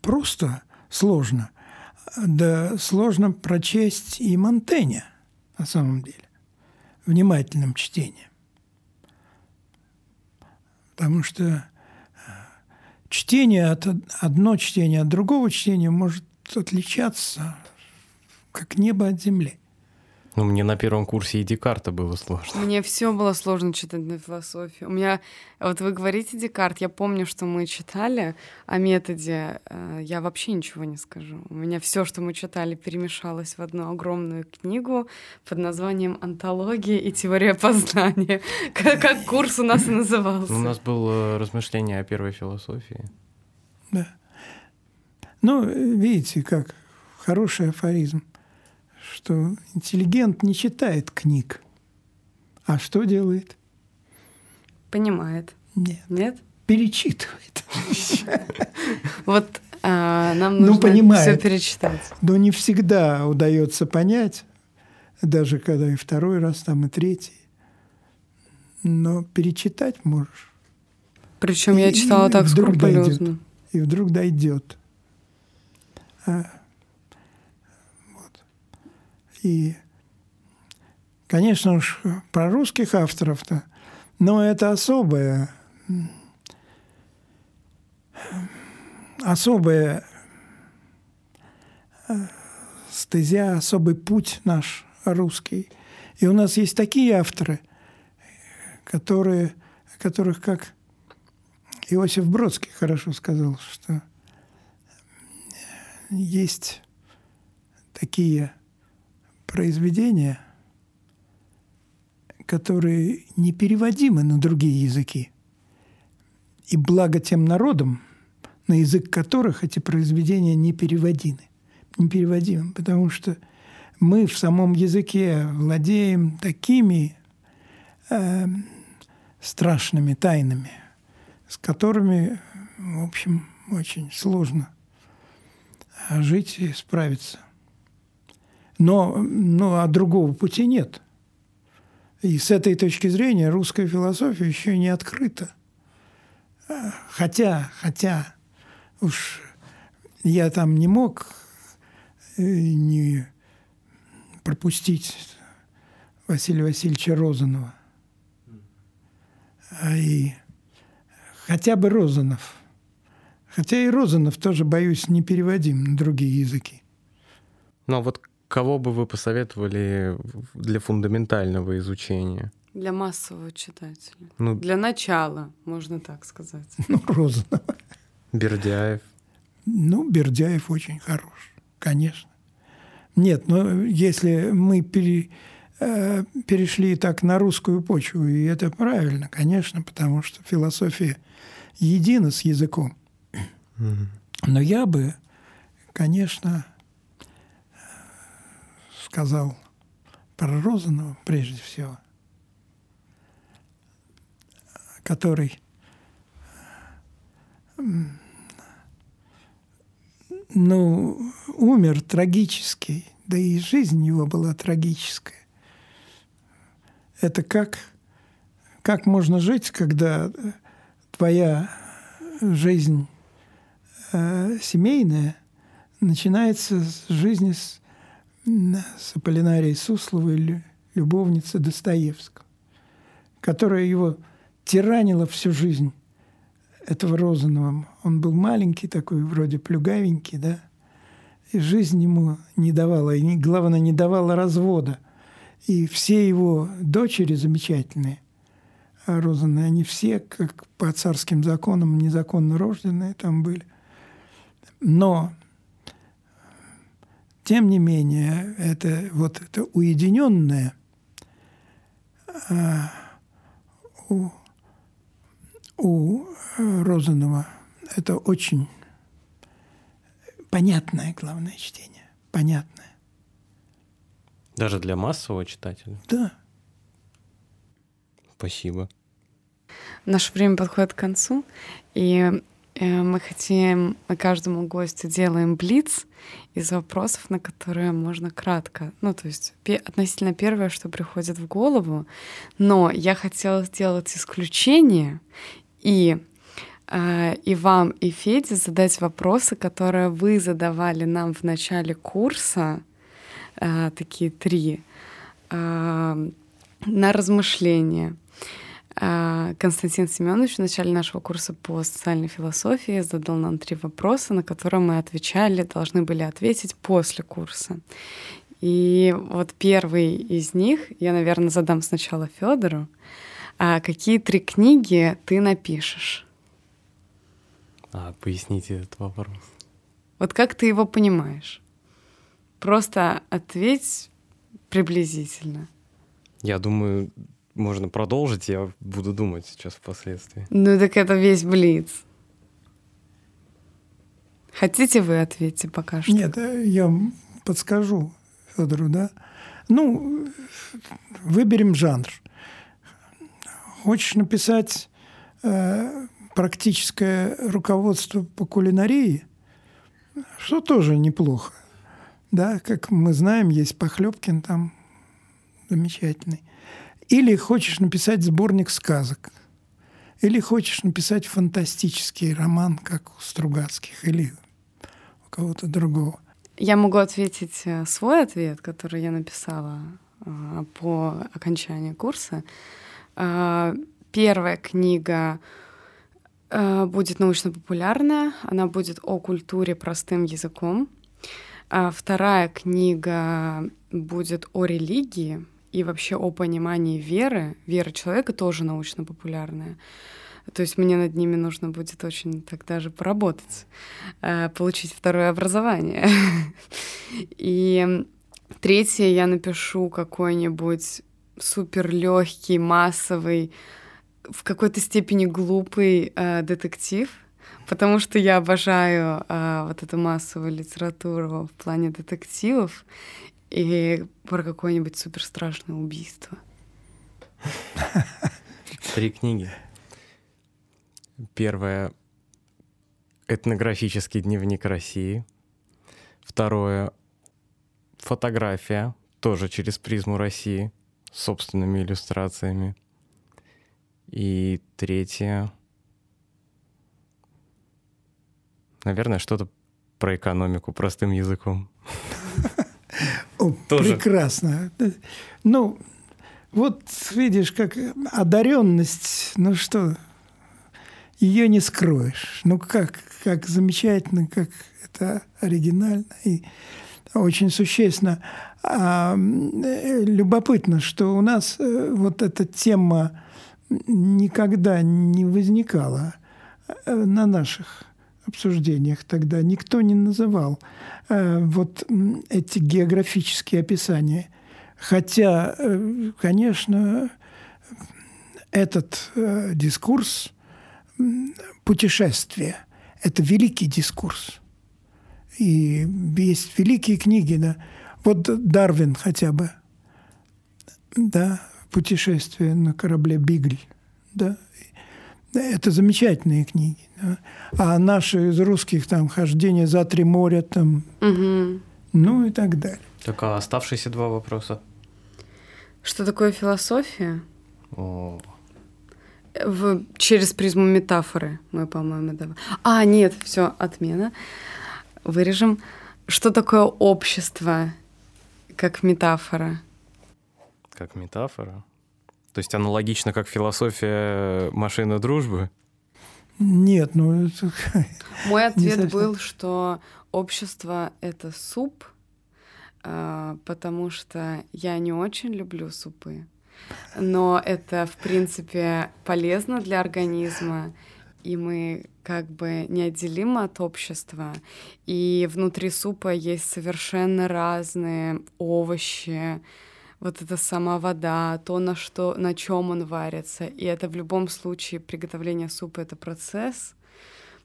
Пруста сложно. Да сложно прочесть и Монтенья на самом деле внимательным чтением. Потому что чтение от одно чтение от другого чтения может отличаться как небо от земли. Ну, мне на первом курсе и Декарта было сложно. Мне все было сложно читать на философии. У меня, вот вы говорите Декарт, я помню, что мы читали о методе, я вообще ничего не скажу. У меня все, что мы читали, перемешалось в одну огромную книгу под названием «Онтология и теория познания», как курс у нас и назывался. У нас было размышление о первой философии. Да. Ну, видите, как хороший афоризм, что интеллигент не читает книг. А что делает? Понимает. Нет. Нет? Перечитывает. Вот нам нужно все перечитать. Но не всегда удается понять, даже когда и второй раз, там и третий. Но перечитать можешь. Причем я читала так скрупулезно. И вдруг дойдет. И, конечно уж, про русских авторов-то, но это особое, особое стезя, особый путь наш русский. И у нас есть такие авторы, которые, которых, как Иосиф Бродский хорошо сказал, что есть такие произведения, которые непереводимы на другие языки. И благо тем народам, на язык которых эти произведения не переводимы. Непереводимы, потому что мы в самом языке владеем такими э, страшными тайнами, с которыми, в общем, очень сложно жить и справиться. Но, но а другого пути нет. И с этой точки зрения русская философия еще не открыта. Хотя, хотя уж я там не мог не пропустить Василия Васильевича Розанова. И хотя бы Розанов. Хотя и Розанов тоже, боюсь, не переводим на другие языки. Но вот кого бы вы посоветовали для фундаментального изучения? Для массового читателя. Ну, для начала, можно так сказать. Ну, Розанов. Бердяев. Ну, Бердяев очень хорош, конечно. Нет, но если мы пере, э, перешли так на русскую почву, и это правильно, конечно, потому что философия едина с языком. Mm-hmm. Но я бы, конечно... сказал про Розанова прежде всего, который ну, умер трагически, да и жизнь его была трагическая. Это как, как можно жить, когда твоя жизнь э, семейная начинается с жизни с с Аполлинарией Сусловой, любовницы Достоевского, которая его тиранила всю жизнь, этого Розанова. Он был маленький такой, вроде плюгавенький, да, и жизнь ему не давала, и, главное, не давала развода. И все его дочери замечательные, Розановы, они все, как по царским законам, незаконно рожденные там были. Но тем не менее, это вот это уединенное а, у, у Розанова это очень понятное главное чтение. Понятное. Даже для массового читателя? Да. Спасибо. Наше время подходит к концу, и мы хотим, мы каждому гостю делаем блиц из вопросов, на которые можно кратко. Ну, то есть относительно первое, что приходит в голову. Но я хотела сделать исключение и, и вам, и Феде задать вопросы, которые вы задавали нам в начале курса, такие три, на размышления. Константин Семенович в начале нашего курса по социальной философии задал нам три вопроса, на которые мы отвечали, должны были ответить после курса. И вот первый из них я, наверное, задам сначала Федору. А какие три книги ты напишешь? А, поясните этот вопрос. Вот как ты его понимаешь? Просто ответь приблизительно. Я думаю... Можно продолжить, я буду думать сейчас впоследствии. Ну так это весь блиц. Хотите вы ответьте пока что? Нет, я подскажу Федору, да. Ну, выберем жанр. Хочешь написать э, практическое руководство по кулинарии, что тоже неплохо. Да, как мы знаем, есть Похлебкин там замечательный. Или хочешь написать сборник сказок, или хочешь написать фантастический роман, как у Стругацких, или у кого-то другого. Я могу ответить свой ответ, который я написала по окончании курса. Первая книга будет научно-популярная, она будет о культуре простым языком. Вторая книга будет о религии и вообще о понимании веры. Вера человека тоже научно-популярная. То есть мне над ними нужно будет очень так даже поработать, получить второе образование. И третье я напишу какой-нибудь суперлёгкий, массовый, в какой-то степени глупый детектив, потому что я обожаю вот эту массовую литературу в плане детективов. И про какое-нибудь суперстрашное убийство. Три книги. Первое — этнографический дневник России. Второе — фотография, тоже через призму России, с собственными иллюстрациями. И третье — наверное, что-то про экономику простым языком. О, прекрасно. Ну, вот видишь, как одаренность, ну что, ее не скроешь. Ну как, как замечательно, как это оригинально и очень существенно. А, любопытно, что у нас вот эта тема никогда не возникала на наших обсуждениях тогда никто не называл э, вот эти географические описания. Хотя, э, конечно, этот э, дискурс э, путешествия – это великий дискурс. И есть великие книги. Да. Вот Дарвин хотя бы. Да, «Путешествие на корабле Бигль». Да. Это замечательные книги. Да? А наши из русских там «Хождение за три моря», там, угу. ну и так далее. Так, а оставшиеся два вопроса? Что такое философия? О. В, через призму метафоры мы, по-моему, давали. А, нет, все, отмена. Вырежем. Что такое общество как метафора? Как метафора? То есть аналогично, как философия «Машина дружбы»? Нет, ну... Это... Мой ответ был, что общество — это суп, потому что я не очень люблю супы, но это, в принципе, полезно для организма, и мы как бы неотделимы от общества. И внутри супа есть совершенно разные овощи, вот эта сама вода, то, на, что, на чем он варится. И это в любом случае приготовление супа — это процесс,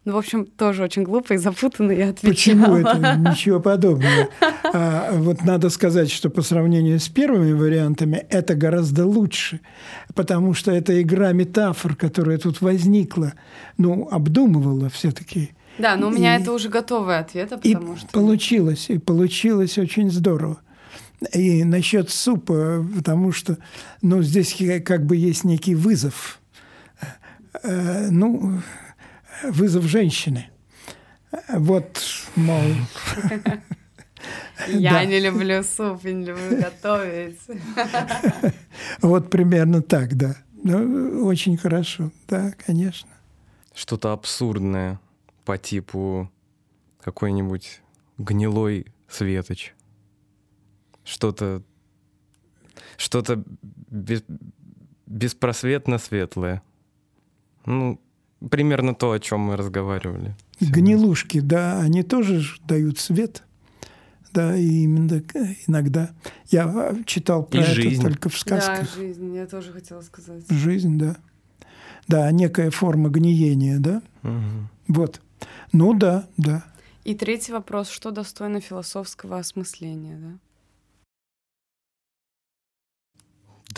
Ну, в общем, тоже очень глупо и запутанно я отвечала. Почему это? Ничего подобного. А, вот надо сказать, что по сравнению с первыми вариантами это гораздо лучше, потому что это игра метафор, которая тут возникла, ну, обдумывала все-таки. Да, но у меня и, это уже готовый ответ, потому и что... Получилось, и получилось очень здорово. И насчет супа, потому что, ну, здесь как бы есть некий вызов, э, ну, вызов женщины. Вот, мол... Я не люблю суп, я не люблю готовить. Вот примерно так, да. Очень хорошо, да, конечно. Что-то абсурдное по типу какой-нибудь гнилой светоч. Что-то, что-то без, беспросветно светлое. Ну, примерно то, о чем мы разговаривали. Гнилушки, да, они тоже дают свет. Да, и именно иногда. Я читал про и это жизнь. Только в сказках. Да, жизнь, я тоже хотела сказать. Жизнь, да. Да, некая форма гниения, да. Угу. Вот. Ну да, да. И третий вопрос. Что достойно философского осмысления, да?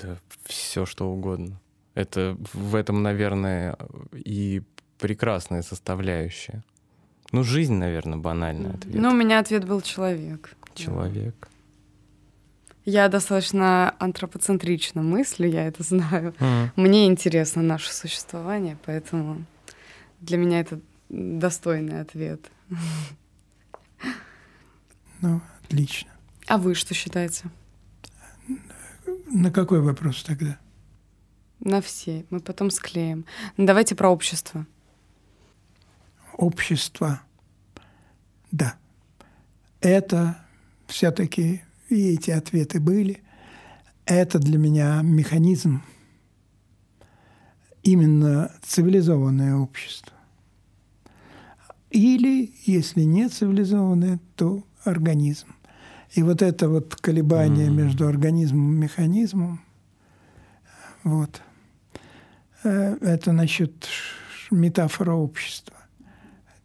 Да, все что угодно. Это в этом, наверное, и прекрасная составляющая. Ну, жизнь, наверное, банальный ответ. Ну, у меня ответ был человек. Человек. Да. Я достаточно антропоцентрично мыслю, я это знаю. Mm-hmm. Мне интересно наше существование, поэтому для меня это достойный ответ. Ну, отлично. А вы что считаете? На какой вопрос тогда? На все. Мы потом склеим. Давайте про общество. Общество, да. Это все-таки, и эти ответы были, это для меня механизм. Именно цивилизованное общество. Или, если не цивилизованное, то организм. И вот это вот колебание mm-hmm. между организмом и механизмом, вот, это насчет метафора общества.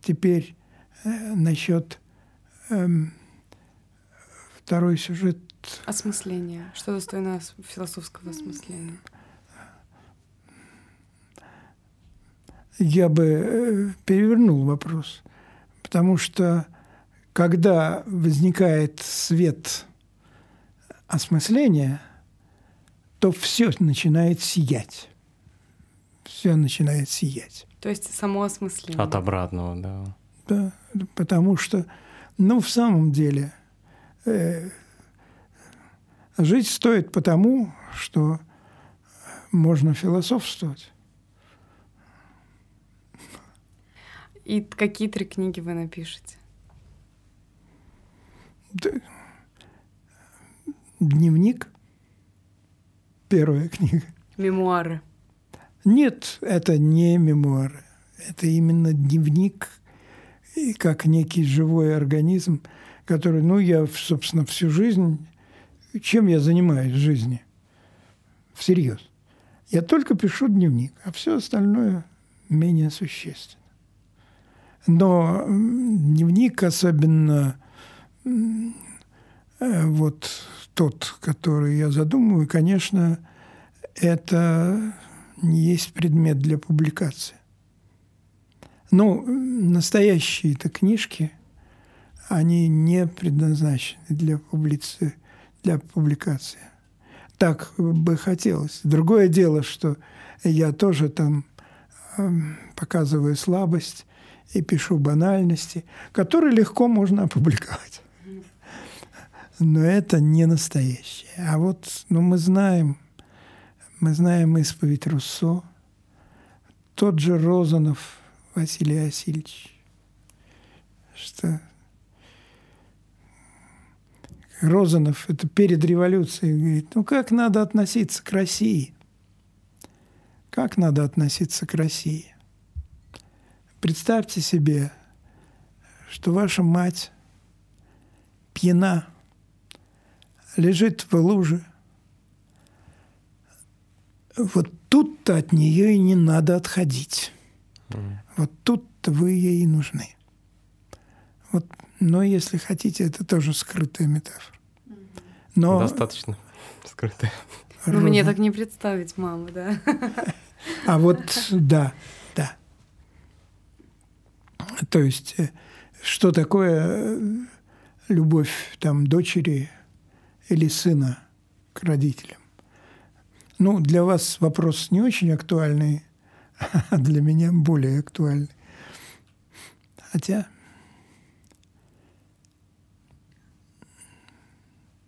Теперь насчет э, второй сюжет. Осмысление. Что достойно философского осмысления? Я бы перевернул вопрос, потому что когда возникает свет осмысления, то все начинает сиять. Все начинает сиять. То есть само осмысление. От обратного, да. Да, потому что, ну, в самом деле, э, жить стоит потому, что можно философствовать. И какие три книги вы напишете? Да. Дневник. Первая книга. Мемуары. Нет, это не мемуары. Это именно дневник, и как некий живой организм, который, ну, я, собственно, всю жизнь... Чем я занимаюсь в жизни? Всерьез. Я только пишу дневник, а все остальное менее существенно. Но дневник, особенно вот тот, который я задумываю, конечно, это... не есть предмет для публикации. Ну, настоящие-то книжки, они не предназначены для публици... для публикации. Так бы хотелось. Другое дело, что я тоже там э, показываю слабость и пишу банальности, которые легко можно опубликовать. Но это не настоящее. А вот, ну, мы знаем... Мы знаем исповедь Руссо, тот же Розанов Василий Васильевич, что Розанов это перед революцией говорит, ну как надо относиться к России? Как надо относиться к России? Представьте себе, что ваша мать пьяна, лежит в луже. Вот тут-то от нее и не надо отходить. Mm. Вот тут что вы ей нужны. Вот, но если хотите, это тоже скрытая метафора. Но... Достаточно скрытая. Ровно. Мне так не представить маму, да. А вот да, да. То есть, что такое любовь там, дочери или сына к родителям? Ну, для вас вопрос не очень актуальный, а для меня более актуальный. Хотя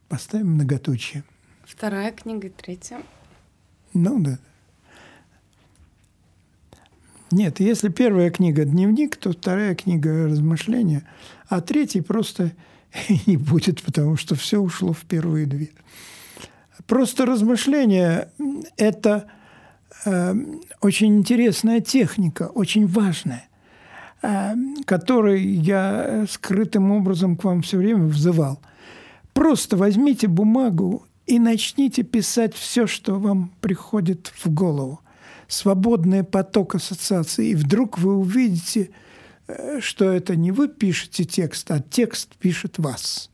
поставим многоточие. Вторая книга, третья. Ну да. Нет, если первая книга дневник, то вторая книга размышления, а третья просто и не будет, потому что все ушло в первые две. Просто размышления – это э, очень интересная техника, очень важная, э, которой я скрытым образом к вам все время взывал. Просто возьмите бумагу и начните писать все, что вам приходит в голову. Свободный поток ассоциаций. И вдруг вы увидите, что это не вы пишете текст, а текст пишет вас.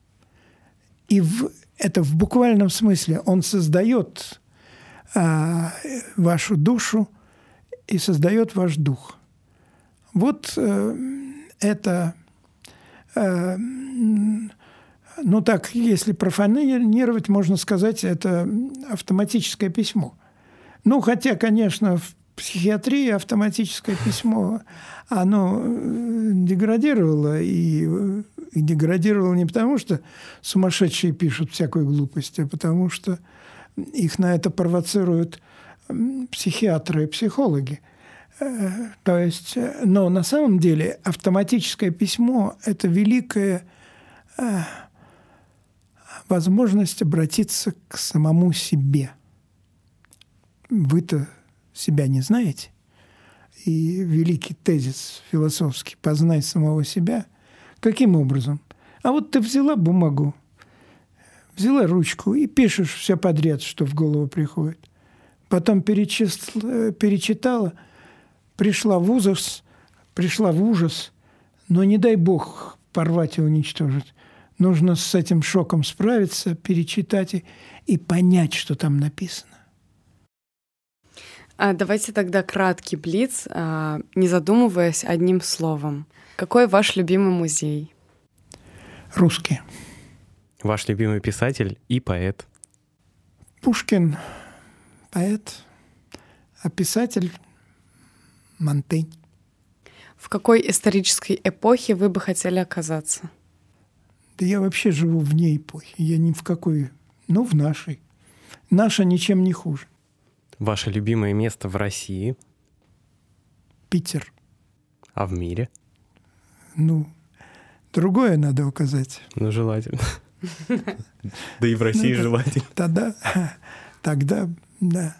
И в, это в буквальном смысле. Он создает а, вашу душу и создает ваш дух. Вот а, это... А, ну так, если профанировать, можно сказать, это автоматическое письмо. Ну, хотя, конечно, в психиатрии автоматическое письмо, оно деградировало. И, и деградировало не потому, что сумасшедшие пишут всякую глупость, а потому что их на это провоцируют психиатры и психологи. То есть, но на самом деле автоматическое письмо – это великое... возможность обратиться к самому себе. Вы-то себя не знаете. И великий тезис философский «познай самого себя». Каким образом? А вот ты взяла бумагу, взяла ручку и пишешь все подряд, что в голову приходит. Потом перечисла, перечитала, пришла в ужас, пришла в ужас, но не дай бог порвать и уничтожить. Нужно с этим шоком справиться, перечитать и, и понять, что там написано. А давайте тогда краткий блиц, а, не задумываясь одним словом. Какой ваш любимый музей? Русский. Ваш любимый писатель и поэт? Пушкин, поэт, а писатель Монтень. В какой исторической эпохе вы бы хотели оказаться? Да я вообще живу вне эпохи. Я ни в какой... Ну, в нашей. Наша ничем не хуже. Ваше любимое место в России? Питер. А в мире? Ну, другое надо указать. Ну, желательно. Да и в России желательно. Тогда, тогда, да.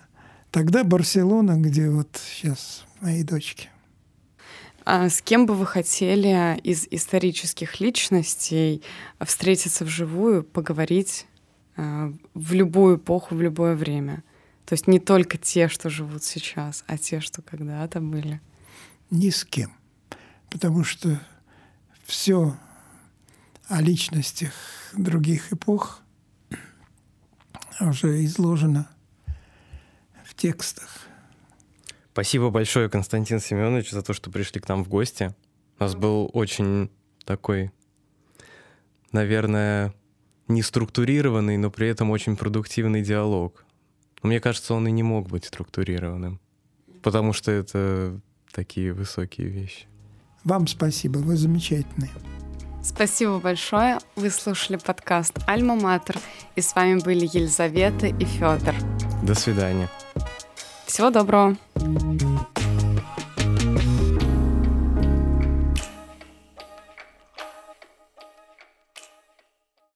Тогда Барселона, где вот сейчас мои дочки. А с кем бы вы хотели из исторических личностей встретиться вживую, поговорить в любую эпоху, в любое время? То есть не только те, что живут сейчас, а те, что когда-то были? Ни с кем. Потому что все о личностях других эпох уже изложено в текстах. Спасибо большое, Константин Семенович, за то, что пришли к нам в гости. У нас был очень такой, наверное, неструктурированный, но при этом очень продуктивный диалог. Но мне кажется, он и не мог быть структурированным, потому что это такие высокие вещи. Вам спасибо, вы замечательные. Спасибо большое. Вы слушали подкаст «Альма-Матер», и с вами были Елизавета и Федор. До свидания. Всего доброго.